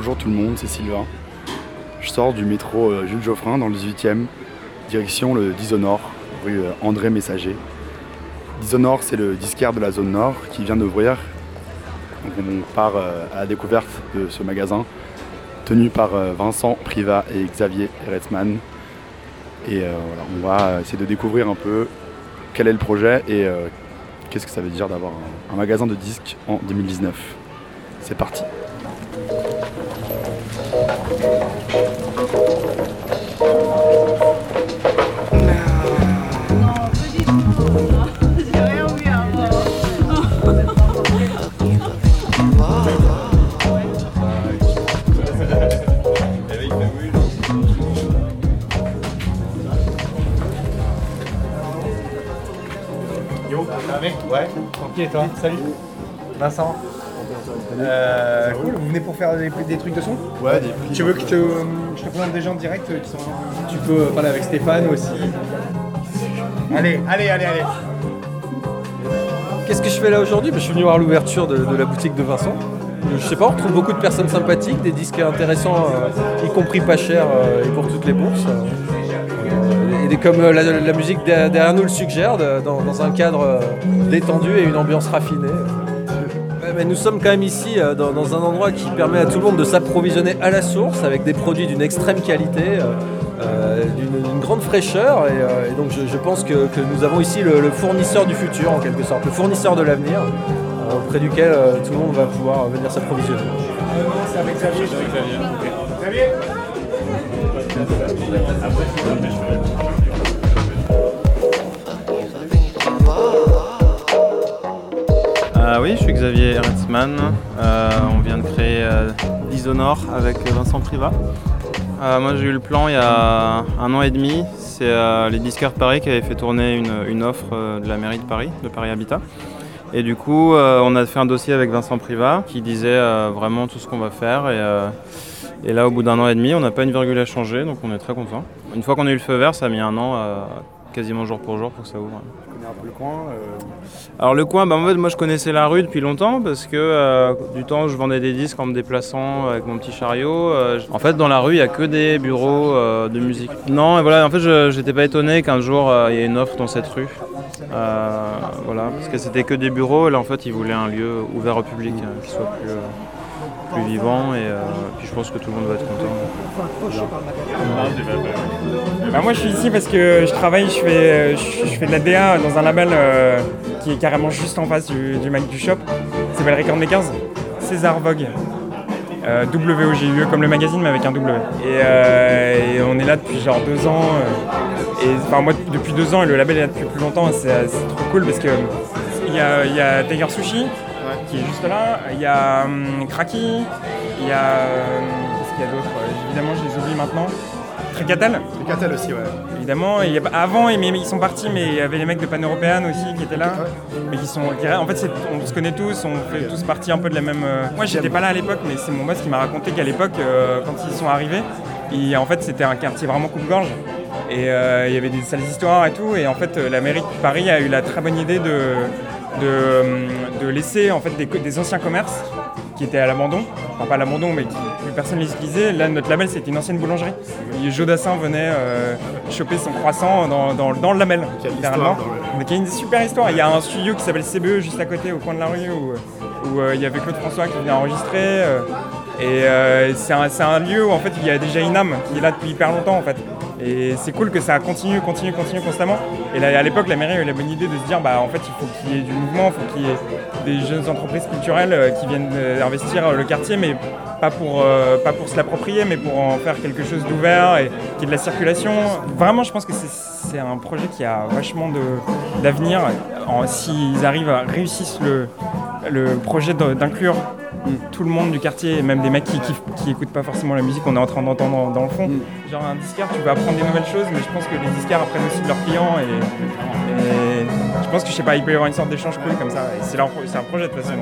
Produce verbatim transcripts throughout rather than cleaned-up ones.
Bonjour tout le monde, c'est Sylvain. Je sors du métro euh, Jules Joffrin dans le dix-huitième, direction le Dissonor, rue euh, André Messager. Dissonor, c'est le Discard de la zone nord qui vient d'ouvrir. Donc on part euh, à la découverte de ce magasin tenu par euh, Vincent Privat et Xavier Hertzmann. Et euh, voilà, on va essayer de découvrir un peu quel est le projet et euh, qu'est-ce que ça veut dire d'avoir un, un magasin de disques en deux mille dix-neuf. C'est parti. Yo, mec, ouais, tranquille et toi? Salut, Vincent. Euh, cool, vous venez pour faire des, des trucs de son? Ouais, des prix. Tu veux que je te, euh, je te présente des gens directs qui sont... Tu peux parler avec Stéphane aussi. Allez, allez, allez, allez. Qu'est-ce que je fais là aujourd'hui? Je suis venu voir l'ouverture de, de la boutique de Vincent. Je sais pas, on retrouve beaucoup de personnes sympathiques, des disques intéressants, euh, y compris pas chers euh, et pour toutes les bourses. Euh, et comme euh, la, la musique derrière nous le suggère, de, dans, dans un cadre euh, détendu et une ambiance raffinée. Mais nous sommes quand même ici euh, dans, dans un endroit qui permet à tout le monde de s'approvisionner à la source avec des produits d'une extrême qualité, euh, d'une, d'une grande fraîcheur et, euh, et donc je, je pense que, que nous avons ici le, le fournisseur du futur en quelque sorte, le fournisseur de l'avenir euh, auprès duquel euh, tout le monde va pouvoir venir s'approvisionner. C'est avec Xavier, c'est avec Xavier. Xavier ? Euh, oui, je suis Xavier Hertzmann, euh, on vient de créer euh, Dissonor avec Vincent Privat. Euh, moi j'ai eu le plan il y a un an et demi, c'est euh, les Discards de Paris qui avaient fait tourner une, une offre euh, de la mairie de Paris, de Paris Habitat. Et du coup euh, on a fait un dossier avec Vincent Privat qui disait euh, vraiment tout ce qu'on va faire. Et, euh, et là au bout d'un an et demi on n'a pas une virgule à changer, donc on est très content. Une fois qu'on a eu le feu vert, ça a mis un an. Euh, quasiment jour pour jour pour que ça ouvre. Tu connais un peu le coin euh... Alors le coin, bah, en fait, moi je connaissais la rue depuis longtemps parce que euh, du temps où je vendais des disques en me déplaçant avec mon petit chariot. Euh, en fait dans la rue il n'y a que des bureaux euh, de musique. Non et voilà, en fait je n'étais pas étonné qu'un jour il euh, y ait une offre dans cette rue. Euh, voilà, parce que c'était que des bureaux et là en fait ils voulaient un lieu ouvert au public euh, qui soit plus... Euh... plus vivant et euh, puis je pense que tout le monde va être content. Bah moi je suis ici parce que je travaille, je fais, je fais de la D A dans un label euh, qui est carrément juste en face du, du Mac du Shop, ça s'appelle Record des quinze, César Wogue, euh, W O G U E comme le magazine mais avec un W. Et, euh, et on est là depuis genre deux ans, euh, et, enfin moi depuis deux ans et le label est là depuis plus longtemps, c'est, c'est trop cool parce que il y a, y a Tiger Sushi, qui est juste là, il y a um, Cracki, il y a... Euh, qu'est-ce qu'il y a d'autre? Évidemment, je les oublie maintenant. Cricatel Cricatel aussi, ouais. Évidemment, il y a, avant, ils, ils sont partis, mais il y avait les mecs de Pan-Européenne aussi qui étaient là. Ouais. Mais qui sont... Qui, en fait, c'est, on se connaît tous, on fait ouais. tous partie un peu de la même... Euh... Moi, j'étais pas là à l'époque, mais c'est mon boss qui m'a raconté qu'à l'époque, euh, quand ils sont arrivés, et, en fait, c'était un quartier vraiment coupe-gorge. Et euh, il y avait des sales histoires et tout, et en fait, la mairie de Paris a eu la très bonne idée de... De, de laisser en fait des, des anciens commerces qui étaient à l'abandon, enfin pas à l'abandon mais qui, plus personne ne les utilisait. Là notre label c'était une ancienne boulangerie. Et Joe Dassin venait euh, choper son croissant dans, dans, dans le label. Littéralement. Donc il y a une super histoire. Il y a un studio qui s'appelle C B E juste à côté au coin de la rue où, où euh, il y avait Claude François qui venait enregistrer. Euh, et euh, c'est, un, c'est un lieu où en fait il y a déjà une âme qui est là depuis hyper longtemps en fait. Et c'est cool que ça continue, continue, continue constamment. Et là, à l'époque, la mairie a eu la bonne idée de se dire bah en fait, il faut qu'il y ait du mouvement, il faut qu'il y ait des jeunes entreprises culturelles euh, qui viennent euh, investir le quartier, mais pas pour, euh, pas pour se l'approprier, mais pour en faire quelque chose d'ouvert et qu'il y ait de la circulation. Vraiment, je pense que c'est, c'est un projet qui a vachement de, d'avenir. En, s'ils arrivent à réussissent le, le projet d'inclure tout le monde du quartier, et même des mecs qui n'écoutent pas forcément la musique qu'on est en train d'entendre dans, dans le fond. Mm. Genre un disquaire, tu peux apprendre des nouvelles choses, mais je pense que les disquaires apprennent aussi de leurs clients et, et je pense que je sais pas, il peut y avoir une sorte d'échange cool comme ça. Et c'est, leur, c'est un projet de toute façon.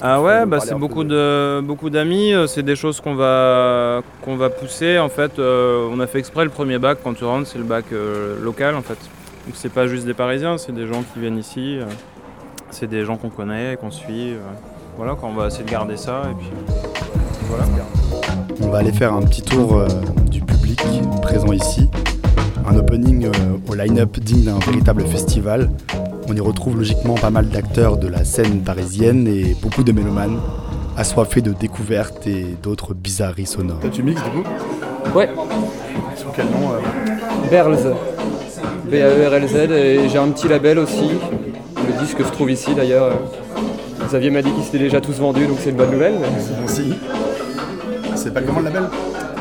Ah ouais, bah c'est beaucoup de, beaucoup d'amis, c'est des choses qu'on va, qu'on va pousser en fait. Euh, on a fait exprès le premier bac quand tu rentres, c'est le bac euh, local en fait. Donc c'est pas juste des Parisiens, c'est des gens qui viennent ici, euh, c'est des gens qu'on connaît, qu'on suit. Euh, voilà, quoi, on va essayer de garder ça et puis voilà. On va aller faire un petit tour euh, du public présent ici. Un opening euh, au line-up digne d'un véritable festival. On y retrouve logiquement pas mal d'acteurs de la scène parisienne et beaucoup de mélomanes, assoiffés de découvertes et d'autres bizarreries sonores. T'as du mix du coup ? Ouais. Sur quel nom euh... Berlz. B A E R L Z. Et j'ai un petit label aussi. Le disque se trouve ici d'ailleurs. Xavier m'a dit qu'ils s'étaient déjà tous vendus, donc c'est une bonne nouvelle. Mais... C'est bon signe. C'est pas comment le label ?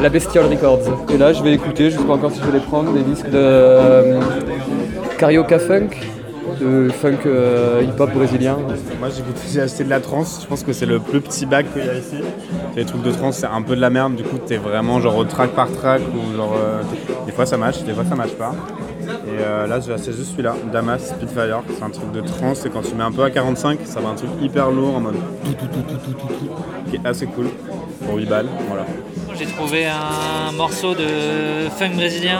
La Bestial Records. Et là je vais écouter, je sais pas encore si je vais les prendre, des disques de euh, Carioca Funk. De funk euh, hip-hop brésilien. Moi j'ai, goûté, j'ai acheté de la trance, je pense que c'est le plus petit bac qu'il y a ici. Les trucs de trance c'est un peu de la merde, du coup t'es vraiment genre au track par track ou genre euh, des fois ça match, des fois ça match pas. Et euh, là j'ai acheté juste celui-là, Damas, Spitfire, c'est un truc de trance et quand tu mets un peu à quarante-cinq ça fait un truc hyper lourd en mode tout tout tout tout tout tout qui est assez cool pour huit balles, voilà. J'ai trouvé un morceau de funk brésilien.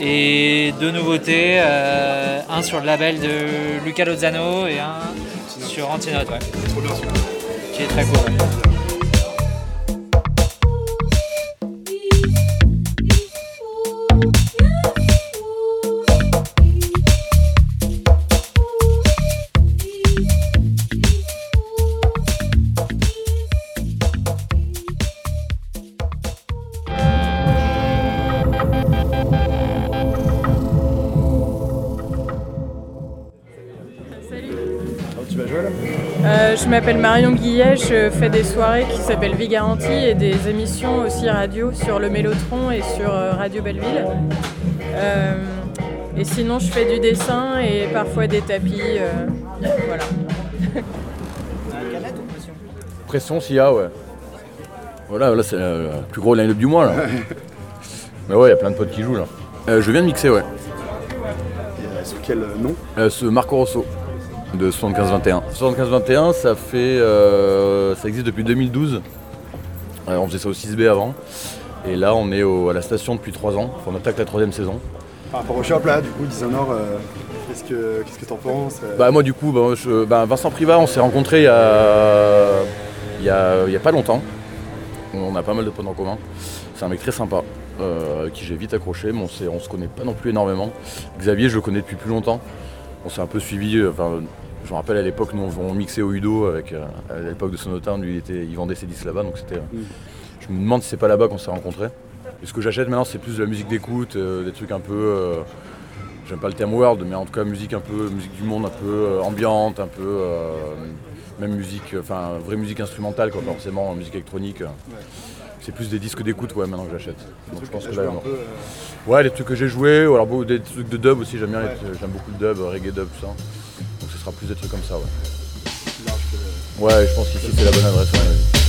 Et deux nouveautés, euh, un sur le label de Luca Lozano et un Antinote. Sur Antinote, ouais. C'est trop bien celui-là. Qui est très court. Je m'appelle Marion Guillet, je fais des soirées qui s'appellent Vie Garantie et des émissions aussi radio sur le Mélotron et sur Radio Belleville. Euh, et sinon je fais du dessin et parfois des tapis, euh, voilà. Canette ou pression ? Pression s'il y a, ouais. Voilà, là c'est le plus gros line-up du mois là. Mais ouais, il y a plein de potes qui jouent là. Euh, je viens de mixer, ouais. Et sous quel nom ? euh, Ce Marco Rosso. De soixante-quinze vingt et un. soixante-quinze vingt et un, ça fait, euh, ça existe depuis deux mille douze. Euh, on faisait ça au six B avant. Et là, on est au, à la station depuis trois ans. Enfin, on attaque la troisième saison. Par rapport au shop, là, du coup, Dissonor, euh, qu'est-ce que, qu'est-ce que t'en penses euh... Bah moi, du coup, bah, je, bah, Vincent Privat, on s'est rencontrés il y a, il y a, il y a pas longtemps. On a pas mal de potes en commun. C'est un mec très sympa, euh, qui j'ai vite accroché, mais on, s'est, on se connaît pas non plus énormément. Xavier, je le connais depuis plus longtemps. On s'est un peu suivi. Euh, Je me rappelle à l'époque, nous on mixait au Udo avec, euh, à l'époque de Sonotin, lui il, était, il vendait ses disques là-bas, donc c'était. Euh, mm. Je me demande si c'est pas là-bas qu'on s'est rencontrés. Et ce que j'achète maintenant, c'est plus de la musique d'écoute, euh, des trucs un peu, euh, j'aime pas le terme world, mais en tout cas musique un peu, musique du monde, un peu euh, ambiante, un peu, euh, même musique, enfin euh, vraie musique instrumentale, quoi, forcément musique électronique. Euh. Ouais. C'est plus des disques d'écoute, ouais, maintenant que j'achète. Donc je pense que là, un peu, euh... ouais, les trucs que j'ai joués, ou alors bon, des trucs de dub aussi, j'aime bien, ouais. les, j'aime beaucoup le dub, reggae dub, tout ça. Donc ce sera plus des trucs comme ça, ouais. C'est large que le... Ouais, je pense qu'ici c'est la bonne adresse. Ouais. Ouais.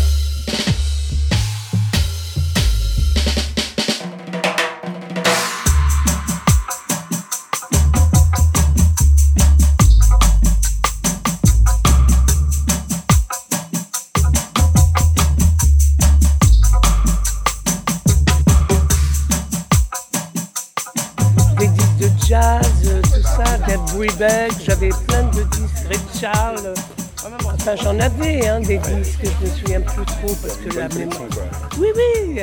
J'avais plein de disques, Ray Charles, enfin j'en avais hein, des disques, je me souviens plus trop parce que la mémoire... Oui, oui.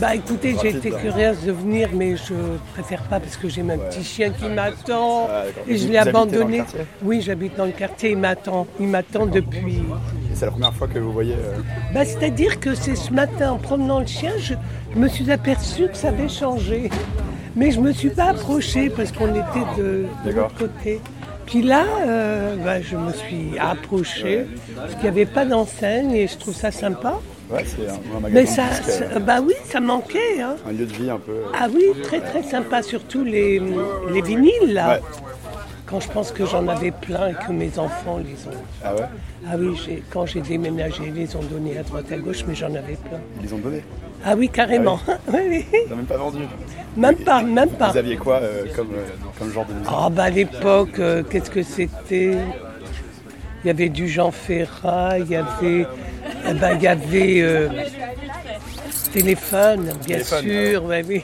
Bah écoutez, j'ai été curieuse de venir mais je préfère pas parce que j'ai mon petit chien qui m'attend et je l'ai abandonné. Oui, j'habite dans le quartier, il m'attend, il m'attend depuis... Et c'est la première fois que vous voyez... Euh... Bah c'est-à-dire que c'est ce matin en promenant le chien, je, je me suis aperçue que ça avait changé. Mais je ne me suis pas approchée parce qu'on était de, de l'autre côté. Puis là, euh, bah, je me suis approchée parce qu'il n'y avait pas d'enseigne et je trouve ça sympa. Ouais, c'est un, un magasin. Mais ça, ça, bah oui, ça manquait. Hein. Un lieu de vie un peu. Ah oui, très très sympa, surtout les, les vinyles là. Ouais. Quand je pense que j'en avais plein et que mes enfants les ont... Ah ouais ? Ah oui, j'ai, quand j'ai déménagé, ils les ont donnés à droite à gauche, mais j'en avais plein. Ils les ont donnés ? Ah oui, carrément. Ah oui. Oui, oui. Ils n'ont même pas vendu ? Même pas, même pas. Vous aviez quoi euh, comme, euh, comme genre de musique ? Ah bah à l'époque, euh, qu'est-ce que c'était ? Il y avait du Jean Ferrat, il y avait... Eh ben, il y avait... Euh, téléphone, bien téléphone, sûr, euh... bah, oui.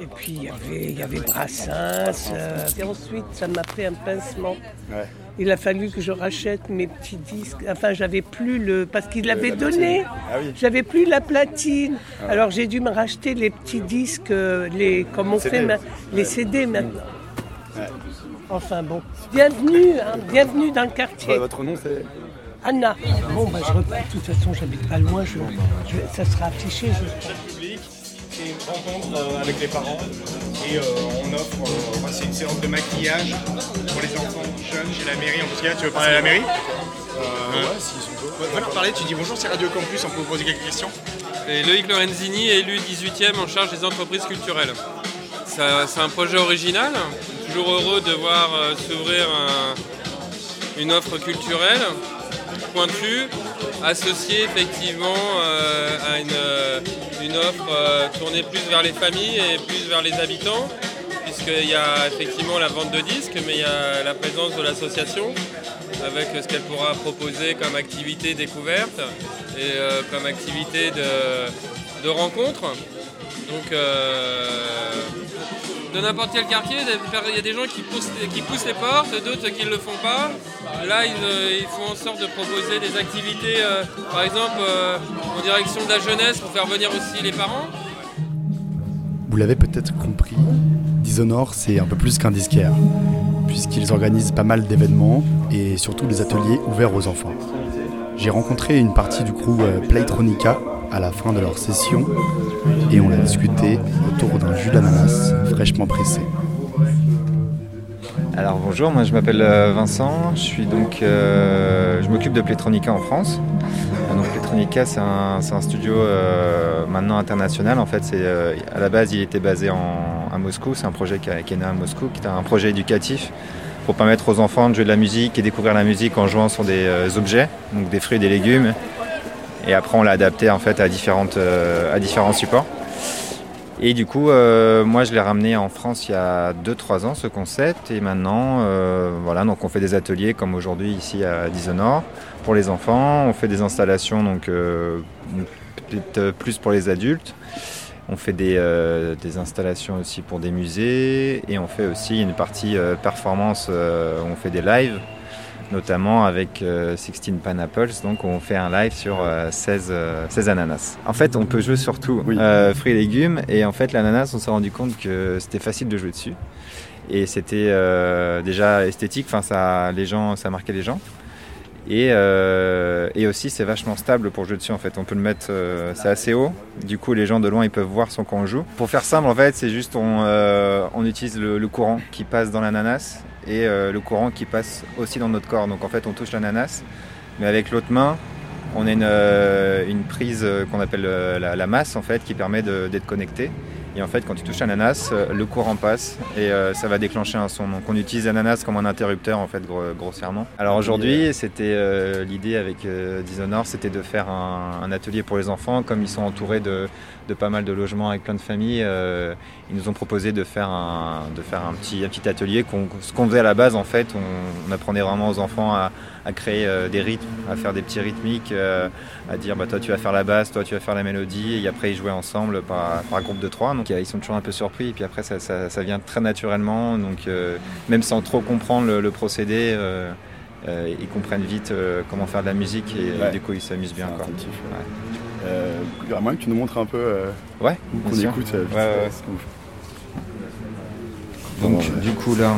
Et puis il y avait, il y avait Brassens. Euh, et ensuite, ça m'a pris un pincement. Ouais. Il a fallu que je rachète mes petits disques. Enfin, j'avais plus le... Parce qu'il l'avait la donné. Ah oui. J'avais plus la platine. Ah. Alors, j'ai dû me racheter les petits disques, les... comme on C D. Fait ma... ouais. Les C D maintenant. Ouais. Enfin, bon. Bienvenue, hein. Bienvenue dans le quartier. Ouais, votre nom, c'est... Anna. Bon, bah, je reprends. De toute façon, j'habite pas loin. Je... Je... Ça sera affiché, je... C'est une rencontre avec les parents et euh, on offre, euh, c'est une séance de maquillage pour les enfants jeunes chez la mairie. En tout cas, tu veux parler à la mairie euh, Ouais, si, ils sont... Va leur parler, tu dis bonjour, c'est Radio Campus, on peut vous poser quelques questions. Et Loïc Lorenzini, élu dix-huitième en charge des entreprises culturelles. Ça, c'est un projet original, toujours heureux de voir euh, s'ouvrir un, une offre culturelle pointue, associée effectivement euh, à une... Euh, une offre euh, tournée plus vers les familles et plus vers les habitants, puisqu'il y a effectivement la vente de disques, mais il y a la présence de l'association avec ce qu'elle pourra proposer comme activité découverte et euh, comme activité de, de rencontre. Donc euh, de n'importe quel quartier, il y a des gens qui poussent, qui poussent les portes, d'autres qui ne le font pas. Là, ils, ils font en sorte de proposer des activités, euh, par exemple, euh, en direction de la jeunesse pour faire venir aussi les parents. Vous l'avez peut-être compris, Dissonor, c'est un peu plus qu'un disquaire, puisqu'ils organisent pas mal d'événements et surtout des ateliers ouverts aux enfants. J'ai rencontré une partie du crew Playtronica à la fin de leur session et on a discuté autour d'un jus d'ananas fraîchement pressé. Alors bonjour, moi je m'appelle Vincent, je suis donc, euh, je m'occupe de Playtronica en France. Donc Playtronica c'est un, c'est un studio euh, maintenant international en fait, c'est, euh, à la base il était basé en, à Moscou, c'est un projet qui, a, qui est né à Moscou, qui est un projet éducatif pour permettre aux enfants de jouer de la musique et découvrir la musique en jouant sur des euh, objets, donc des fruits et des légumes. Et après on l'a adapté en fait à, différentes, euh, à différents supports. Et du coup, euh, moi je l'ai ramené en France il y a deux trois ans ce concept. Et maintenant, euh, voilà, donc on fait des ateliers comme aujourd'hui ici à Dissonor pour les enfants. On fait des installations, donc euh, peut-être plus pour les adultes. On fait des, euh, des installations aussi pour des musées. Et on fait aussi une partie euh, performance, euh, on fait des lives. Notamment avec euh, seize Pan Apples, donc on fait un live sur euh, seize, euh, seize ananas. En fait, on peut jouer sur tout, oui. euh, fruits et légumes, et en fait, l'ananas, on s'est rendu compte que c'était facile de jouer dessus. Et c'était euh, déjà esthétique, enfin, ça, les gens, ça marquait les gens. Et, euh, et aussi, c'est vachement stable pour jouer dessus, en fait. On peut le mettre, euh, c'est assez haut, du coup, les gens de loin, ils peuvent voir sans qu'on joue. Pour faire simple, en fait, c'est juste, on, euh, on utilise le, le courant qui passe dans l'ananas, et euh, le courant qui passe aussi dans notre corps. Donc en fait, on touche l'ananas, mais avec l'autre main, on a une, euh, une prise qu'on appelle euh, la, la masse, en fait, qui permet de, d'être connecté. Et en fait, quand tu touches l'ananas, euh, le courant passe et euh, ça va déclencher un son. Donc on utilise l'ananas comme un interrupteur, en fait, gros, grossièrement. Alors aujourd'hui, c'était euh, l'idée avec euh, Dissonor, c'était de faire un, un atelier pour les enfants. Comme ils sont entourés de, de pas mal de logements avec plein de familles, euh, ils nous ont proposé de faire un, de faire un, petit, un petit atelier. Qu'on, ce qu'on faisait à la base, en fait, on, on apprenait vraiment aux enfants à, à créer euh, des rythmes, à faire des petits rythmiques, euh, à dire bah, « toi, tu vas faire la basse, toi, tu vas faire la mélodie ». Et après, ils jouaient ensemble par, par groupe de trois. Donc, ils sont toujours un peu surpris et puis après ça, ça, ça vient très naturellement, donc euh, même sans trop comprendre le, le procédé, euh, euh, ils comprennent vite euh, comment faire de la musique et, ouais. Et du coup ils s'amusent bien. C'est quoi. Intuitif, ouais. Ouais. Euh, à moins que tu nous montres un peu euh, ouais, qu'on écoute euh, vite, ouais, ouais. Ce qu'on fait. Donc ouais. Du coup là,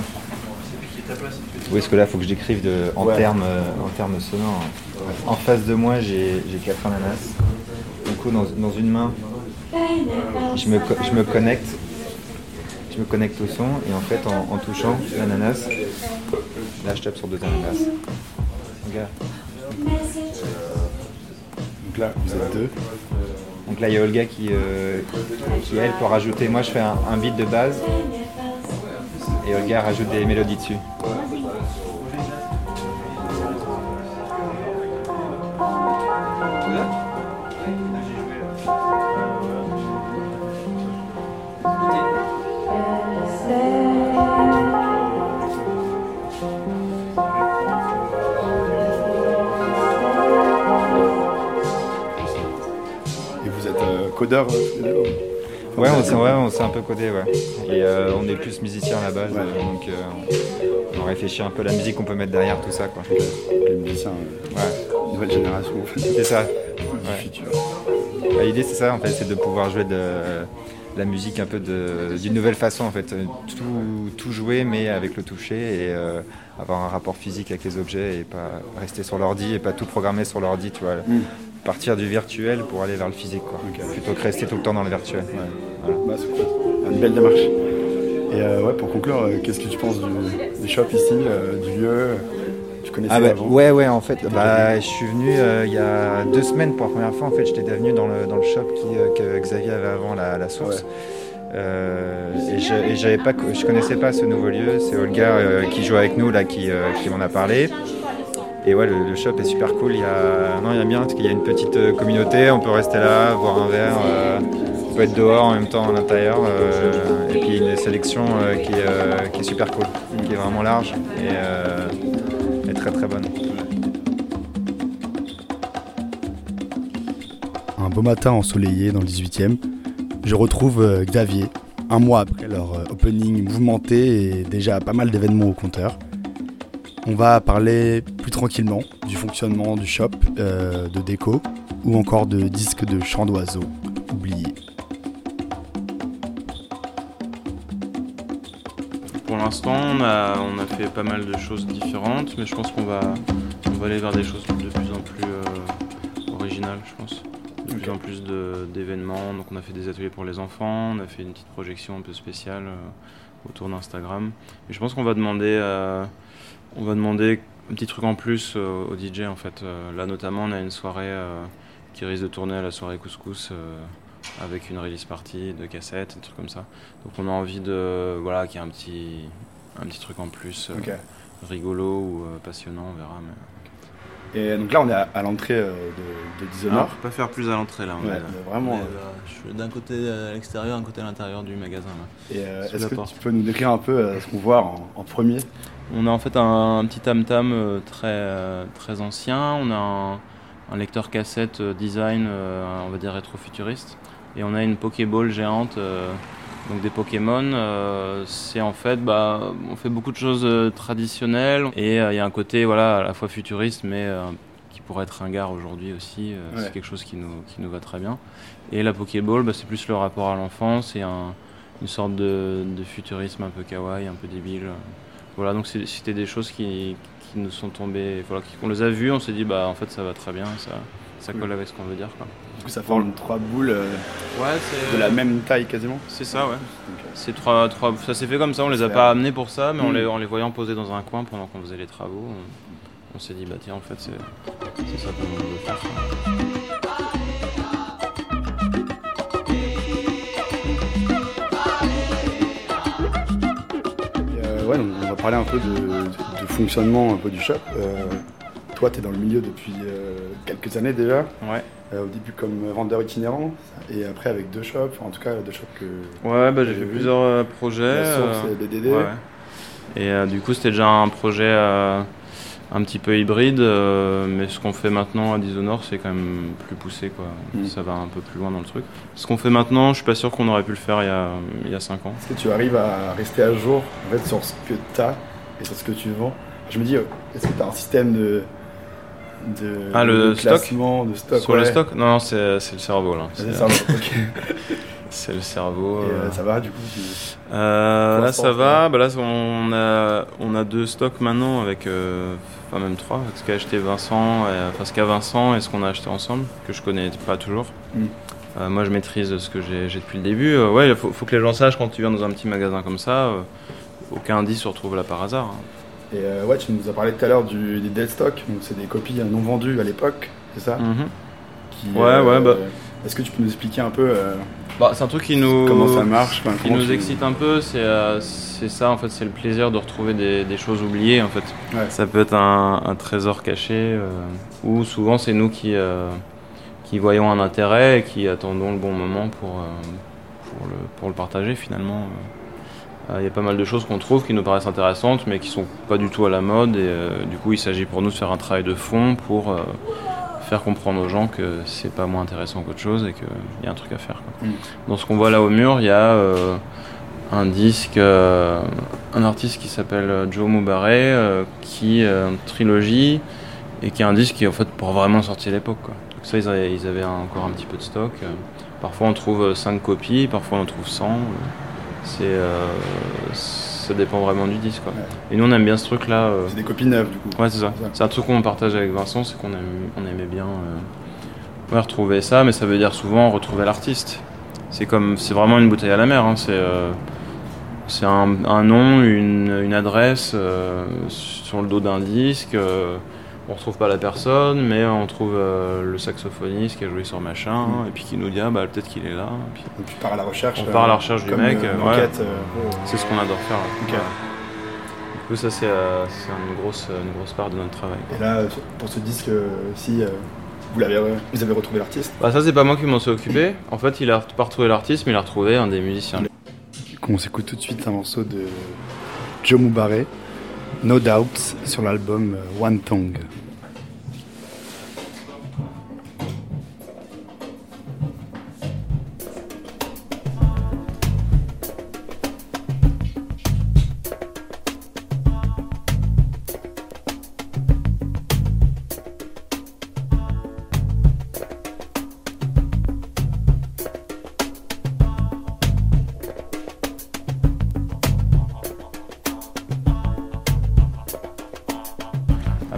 où est-ce que là il faut que je décrive de, en ouais. termes euh, terme sonores. Ouais. En face de moi j'ai, j'ai quatre ananas, du coup dans, dans une main. Je me, co- je me connecte, je me connecte au son et en fait en, en touchant l'ananas, là je tape sur deux ananas. Regarde. Donc là vous êtes deux. Donc là il y a Olga qui, euh, qui elle peut rajouter. Moi je fais un, un beat de base et Olga rajoute des mélodies dessus. Codeur. Ouais, on s'est ouais, un peu codé, ouais. Et euh, on est plus musicien à la base, ouais. donc euh, on réfléchit un peu à la musique qu'on peut mettre derrière tout ça, quoi. Les musiciens, euh, ouais. Nouvelle génération, en fait. C'est ça. Ouais. Ouais, l'idée, c'est ça, en fait, c'est de pouvoir jouer de euh, la musique un peu d'une nouvelle façon, en fait. Tout, tout jouer, mais avec le toucher et euh, avoir un rapport physique avec les objets et pas rester sur l'ordi et pas tout programmer sur l'ordi, tu vois. Mm. Partir du virtuel pour aller vers le physique, quoi. Okay. Plutôt que rester tout le temps dans le virtuel. Ouais. Voilà. Bah, c'est cool. Une belle démarche. Et euh, ouais, pour conclure, euh, qu'est-ce que tu penses du, des shops ici, euh, du lieu? Tu connaissais ah bah, avant? Ouais, ouais, en fait, bah, je suis venu euh, il y a deux semaines pour la première fois. En fait, j'étais venu dans le, dans le shop qui, euh, que Xavier avait avant, la, la source. Ouais. Euh, et je, et j'avais pas, je connaissais pas ce nouveau lieu. C'est Olga euh, qui joue avec nous, là, qui, euh, qui m'en a parlé. Et ouais, le, le shop est super cool, il y a, non, il y a bien parce qu'il y a une petite communauté, on peut rester là, boire un verre, euh, on peut être dehors en même temps à l'intérieur, euh, et puis une sélection euh, qui, est, euh, qui est super cool, qui est vraiment large et, euh, et très très bonne. Un beau matin ensoleillé dans le dix-huitième, je retrouve Xavier, un mois après leur opening mouvementé et déjà pas mal d'événements au compteur. On va parler plus tranquillement du fonctionnement du shop, euh, de déco ou encore de disques de chants d'oiseaux oubliés. Pour l'instant, on a, on a fait pas mal de choses différentes, mais je pense qu'on va, on va aller vers des choses de plus en plus euh, originales, je pense. De okay. plus en plus de, d'événements. Donc on a fait des ateliers pour les enfants, on a fait une petite projection un peu spéciale euh, autour d'Instagram. Et je pense qu'on va demander... Euh, On va demander un petit truc en plus euh, au D J en fait. Euh, là notamment on a une soirée euh, qui risque de tourner à la soirée couscous euh, avec une release party de cassettes, des trucs comme ça. Donc on a envie de euh, voilà qu'il y ait un petit un petit truc en plus euh, okay. rigolo ou euh, passionnant, on verra. Mais... Et donc là on est à, à l'entrée euh, de, de Dissonor. Ah, on peut pas faire plus à l'entrée là. On ouais, est, là. Vraiment. Est, euh, je suis d'un côté à l'extérieur, d'un côté à l'intérieur du magasin. Là. Et euh, est-ce que porte. Tu peux nous décrire un peu euh, ce qu'on voit en, en premier? On a en fait un, un petit tam-tam très, très ancien, on a un, un lecteur cassette design, on va dire rétro-futuriste, et on a une Pokéball géante, donc des Pokémon. C'est en fait, bah, on fait beaucoup de choses traditionnelles, et il y a un côté voilà, à la fois futuriste, mais qui pourrait être ringard aujourd'hui aussi, ouais. C'est quelque chose qui nous, qui nous va très bien. Et la Pokéball, bah, c'est plus le rapport à l'enfance, et un, une sorte de, de futurisme un peu kawaii, un peu débile. Voilà, donc c'était des choses qui, qui nous sont tombées, voilà, qu'on les a vues, on s'est dit bah en fait ça va très bien, ça, ça colle avec ce qu'on veut dire quoi. Du coup ça forme trois boules euh, ouais, c'est... de la même taille quasiment. C'est ça ouais. Okay. C'est trois, trois, ça s'est fait comme ça, on les a c'est pas amenés pour ça, mais mmh. on les, en les voyant posés dans un coin pendant qu'on faisait les travaux, on, on s'est dit bah tiens en fait c'est, c'est ça qu'on veut faire. Ça. Ouais, donc on va parler un peu de, de, de fonctionnement un peu du shop. Euh, toi, tu es dans le milieu depuis euh, quelques années déjà. Ouais. Euh, au début comme vendeur itinérant et après avec deux shops, en tout cas deux shops que... Ouais, bah, que j'ai fait plusieurs euh, projets. La Source euh, et B D D. Ouais. Et euh, du coup, c'était déjà un projet euh, un petit peu hybride. Euh, mais ce qu'on fait maintenant à Dissonor, c'est quand même plus poussé, quoi. Mmh. Ça va un peu plus loin dans le truc. Ce qu'on fait maintenant, je suis pas sûr qu'on aurait pu le faire il y a, il y a cinq ans. Est-ce que tu arrives à rester à jour en fait, sur ce que tu as et sur ce que tu vends? Je me dis, est-ce que tu as un système de, de, ah, le de classement, stock de stock sur ouais. le stock? Non, non c'est, c'est le cerveau. Là. C'est, c'est le cerveau, ok. C'est le cerveau. Et euh, ça va du coup tu... euh, Là ça va, bah, là, on, a, on a deux stocks maintenant, avec, euh, enfin même trois, avec ce qu'a acheté Vincent, et, enfin ce qu'a Vincent et ce qu'on a acheté ensemble, que je connais pas toujours. Mm. Euh, moi je maîtrise ce que j'ai, j'ai depuis le début. Euh, ouais, il faut, faut que les gens sachent quand tu viens dans un petit magasin comme ça, euh, aucun indice se retrouve là par hasard. Hein. Et euh, ouais, tu nous as parlé tout à l'heure du, des dead stocks, donc c'est des copies non vendues à l'époque, c'est ça? Mm-hmm. Qui, ouais, euh, ouais, bah. Est-ce que tu peux nous expliquer un peu euh... Bah, c'est un truc qui nous, comment ça marche, enfin, qui nous tu... excite un peu, c'est, euh, c'est ça en fait, c'est le plaisir de retrouver des, des choses oubliées en fait. Ouais. Ça peut être un, un trésor caché, euh, ou souvent c'est nous qui, euh, qui voyons un intérêt et qui attendons le bon moment pour, euh, pour, le, pour le partager finalement. Il euh, y a pas mal de choses qu'on trouve qui nous paraissent intéressantes mais qui sont pas du tout à la mode et euh, du coup il s'agit pour nous de faire un travail de fond pour... Euh, faire comprendre aux gens que c'est pas moins intéressant qu'autre chose et qu'il y a un truc à faire, quoi. Mm. Dans ce qu'on voit là au mur, il y a euh, un disque, euh, un artiste qui s'appelle Joe Moubaré, euh, qui euh, une trilogie, et qui est un disque qui en fait pour vraiment sortir l'époque, quoi. Donc ça, ils avaient, ils avaient un, encore un petit peu de stock. Euh, parfois on trouve cinq copies, parfois on trouve cent. C'est, euh, ça dépend vraiment du disque, quoi. Ouais. Et nous on aime bien ce truc là. Euh... C'est des copies neuves du coup. Ouais, c'est ça. C'est, ça. c'est un truc qu'on partage avec Vincent, c'est qu'on aime, on aimait bien euh... ouais, retrouver ça, mais ça veut dire souvent retrouver l'artiste. C'est comme, c'est vraiment une bouteille à la mer, hein. C'est, euh... c'est un, un nom, une, une adresse euh, sur le dos d'un disque. Euh... On retrouve pas la personne, mais on trouve euh, le saxophoniste qui a joué sur machin, mmh. et puis qui nous dit ah, bah peut-être qu'il est là. Et puis, et puis part à la recherche. On euh, part à la recherche du mec. Euh, ouais. euh, c'est ce qu'on adore faire. Okay. Ouais. Du coup, ça c'est, euh, c'est une grosse, une grosse part de notre travail. Et là, pour ce disque, euh, si euh, vous l'avez, vous avez retrouvé l'artiste. Bah ça c'est pas moi qui m'en suis occupé. En fait, il a pas retrouvé l'artiste, mais il a retrouvé un des musiciens. On s'écoute tout de suite un morceau de Joe Moubaré, No Doubts, sur l'album One Tongue.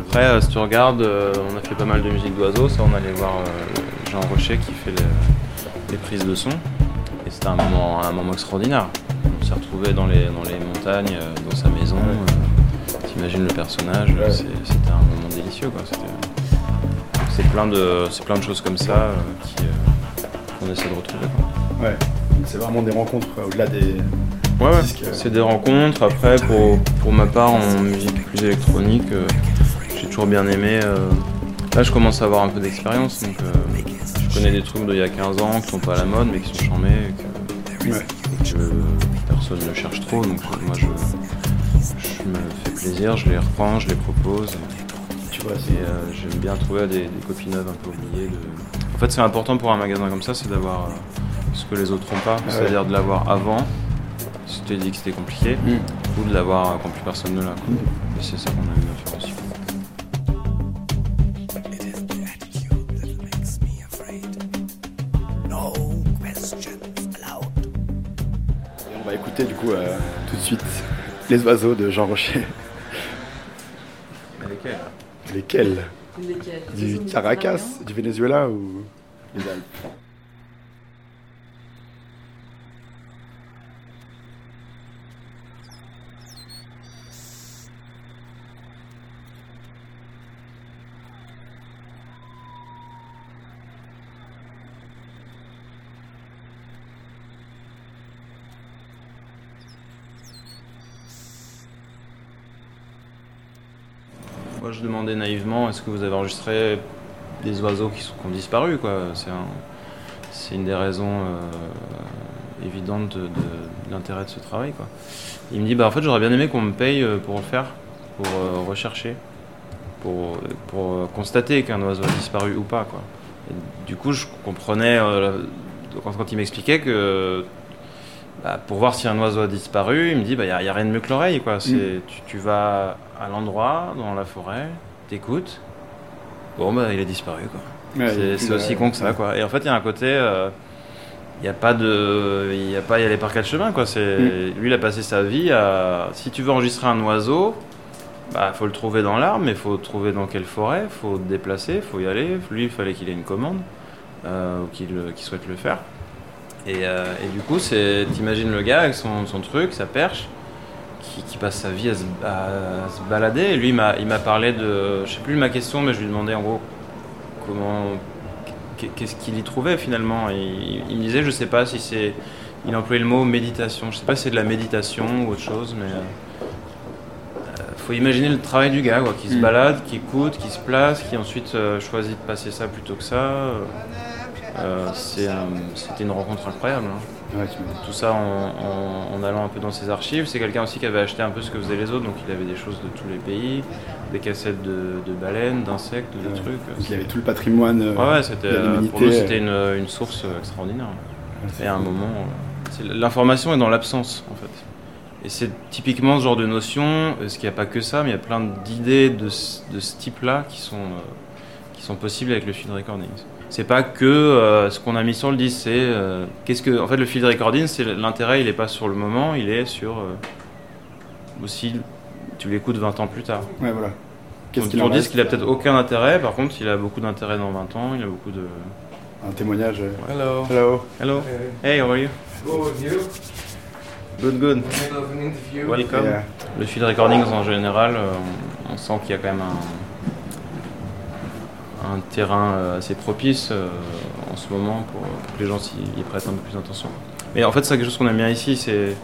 Après, si tu regardes, on a fait pas mal de musique d'oiseaux, ça on allait voir Jean Rocher qui fait les, les prises de son, et c'était un moment, un moment extraordinaire. On s'est retrouvé dans les, dans les montagnes, dans sa maison, ouais. T'imagines le personnage, ouais. c'est, c'était un moment délicieux, quoi. C'était, c'est, plein de, c'est plein de choses comme ça euh, qui, euh, qu'on essaie de retrouver, quoi. Ouais, donc c'est vraiment des rencontres quoi, au-delà des... Ouais, ouais. Disques, euh... c'est des rencontres. Après, pour, pour ma part, en musique plus électronique, euh, j'ai toujours bien aimé. Euh... Là, je commence à avoir un peu d'expérience, donc euh, je connais des trucs d'il y a quinze ans qui sont pas à la mode, mais qui sont charmés, et que, ouais. et que personne ne cherche trop. Donc moi, je, je me fais plaisir, je les reprends, je les propose. Et, tu vois, et euh, j'aime bien trouver des, des copies neuves un peu oubliées. De... En fait, c'est important pour un magasin comme ça, c'est d'avoir euh, ce que les autres n'ont pas, ah, c'est-à-dire ouais. de l'avoir avant, si tu t'es dit que c'était compliqué, mm. ou de l'avoir quand plus personne ne l'a. Mm. Et c'est ça qu'on aime bien faire aussi. Du coup, euh, tout de suite, les oiseaux de Jean Rocher. Lesquels Lesquels Lesquels Du Caracas, du Venezuela ou les Alpes? Je demandais naïvement, est-ce que vous avez enregistré des oiseaux qui, sont, qui ont disparu, quoi. C'est, un, c'est une des raisons euh, évidentes de, de, de l'intérêt de ce travail, quoi. Il me dit, bah en fait j'aurais bien aimé qu'on me paye pour le faire, pour euh, rechercher, pour, pour euh, constater qu'un oiseau a disparu ou pas, quoi. Et du coup je comprenais, euh, quand, quand il m'expliquait que bah, pour voir si un oiseau a disparu, il me dit, bah il n'y a, a rien de mieux que l'oreille, quoi. C'est, mm. tu, tu vas... à l'endroit, dans la forêt, t'écoutes, bon bah il a disparu, quoi. Ouais, c'est c'est aussi con que ça, quoi. Et en fait il y a un côté, il euh, n'y a pas de, il n'y a pas à y aller par quatre chemins, quoi. C'est, mm. lui il a passé sa vie à, si tu veux enregistrer un oiseau, bah faut le trouver dans l'arbre, mais faut le trouver dans quelle forêt, faut te déplacer, faut y aller, lui il fallait qu'il ait une commande, euh, ou qu'il, qu'il souhaite le faire. Et, euh, et du coup c'est, t'imagines le gars avec son, son truc, sa perche, Qui, qui passe sa vie à se, à, à se balader. Et lui, il m'a, il m'a parlé de... Je sais plus ma question, mais je lui demandais en gros comment... Qu'est-ce qu'il y trouvait finalement. Et il, il me disait, je sais pas si c'est... Il employait le mot méditation. Je sais pas si c'est de la méditation ou autre chose, mais... Euh, faut imaginer le travail du gars, quoi. Qui se balade, qui écoute, qui se place, qui ensuite euh, choisit de passer ça plutôt que ça. Euh, c'est, euh, c'était une rencontre incroyable, hein. Ouais, tout ça en, en, en allant un peu dans ses archives. C'est quelqu'un aussi qui avait acheté un peu ce que faisaient les autres, donc il avait des choses de tous les pays, des cassettes de, de baleines, d'insectes, de ouais. trucs. Donc il avait tout le patrimoine euh, ouais, ouais, c'était, de l'humanité. Pour nous, c'était une, une source extraordinaire. Ouais, et à un cool. moment, c'est, l'information est dans l'absence, en fait. Et c'est typiquement ce genre de notion, parce qu'il n'y a pas que ça, mais il y a plein d'idées de, de ce type-là qui sont, euh, qui sont possibles avec le field recording. C'est pas que euh, ce qu'on a mis sur le disque, c'est euh, qu'est-ce que, en fait, le field recording, c'est l'intérêt, il est pas sur le moment, il est sur euh, aussi tu l'écoutes vingt ans plus tard. Ouais, voilà. Qu'est-ce qu'il en reste, disque, il a peut-être aucun intérêt, par contre, il a beaucoup d'intérêt dans vingt ans, il a beaucoup de un témoignage. Ouais. Hello. Hello. Hello. Hey, how are you? Good, you? Good, good. Welcome. Yeah. Le field recording en général, euh, on, on sent qu'il y a quand même un un terrain assez propice euh, en ce moment pour, pour que les gens y, y prêtent un peu plus d'attention. Mais en fait, c'est quelque chose qu'on aime bien ici. C'est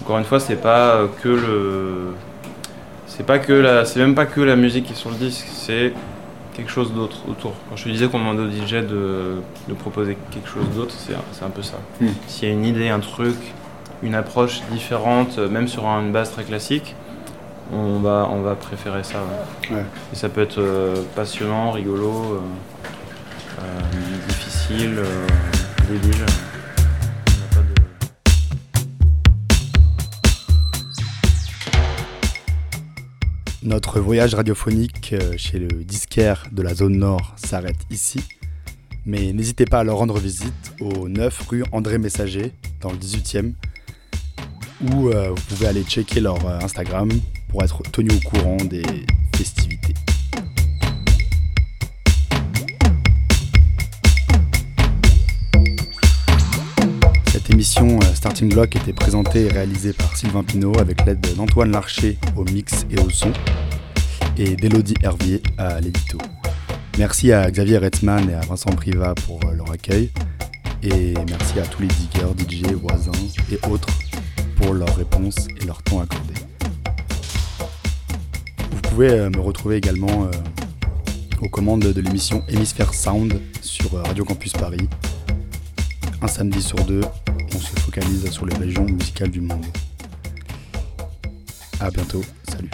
encore une fois, c'est pas que le, c'est pas que la, c'est même pas que la musique qui est sur le disque. C'est quelque chose d'autre autour. Quand je te disais qu'on demandait au D J de, de proposer quelque chose d'autre, c'est, c'est un peu ça. Mmh. S'il y a une idée, un truc, une approche différente, même sur une base très classique. On va, on va préférer ça. Ouais. Ouais. Et ça peut être euh, passionnant, rigolo, euh, euh, difficile, euh, débile. De... Notre voyage radiophonique chez le disquaire de la zone nord s'arrête ici. Mais n'hésitez pas à leur rendre visite au neuf rue André Messager, dans le dix-huitième, où euh, vous pouvez aller checker leur euh, Instagram pour être tenu au courant des festivités. Cette émission Starting Block était présentée et réalisée par Sylvain Pinault avec l'aide d'Antoine Larcher au mix et au son et d'Élodie Hervier à l'édito. Merci à Xavier Hertzmann et à Vincent Privat pour leur accueil et merci à tous les diggers, D J, voisins et autres pour leurs réponses et leur temps accordé. Vous pouvez me retrouver également euh, aux commandes de l'émission Hémisphère Sound sur Radio Campus Paris. Un samedi sur deux, on se focalise sur les régions musicales du monde. À bientôt, salut.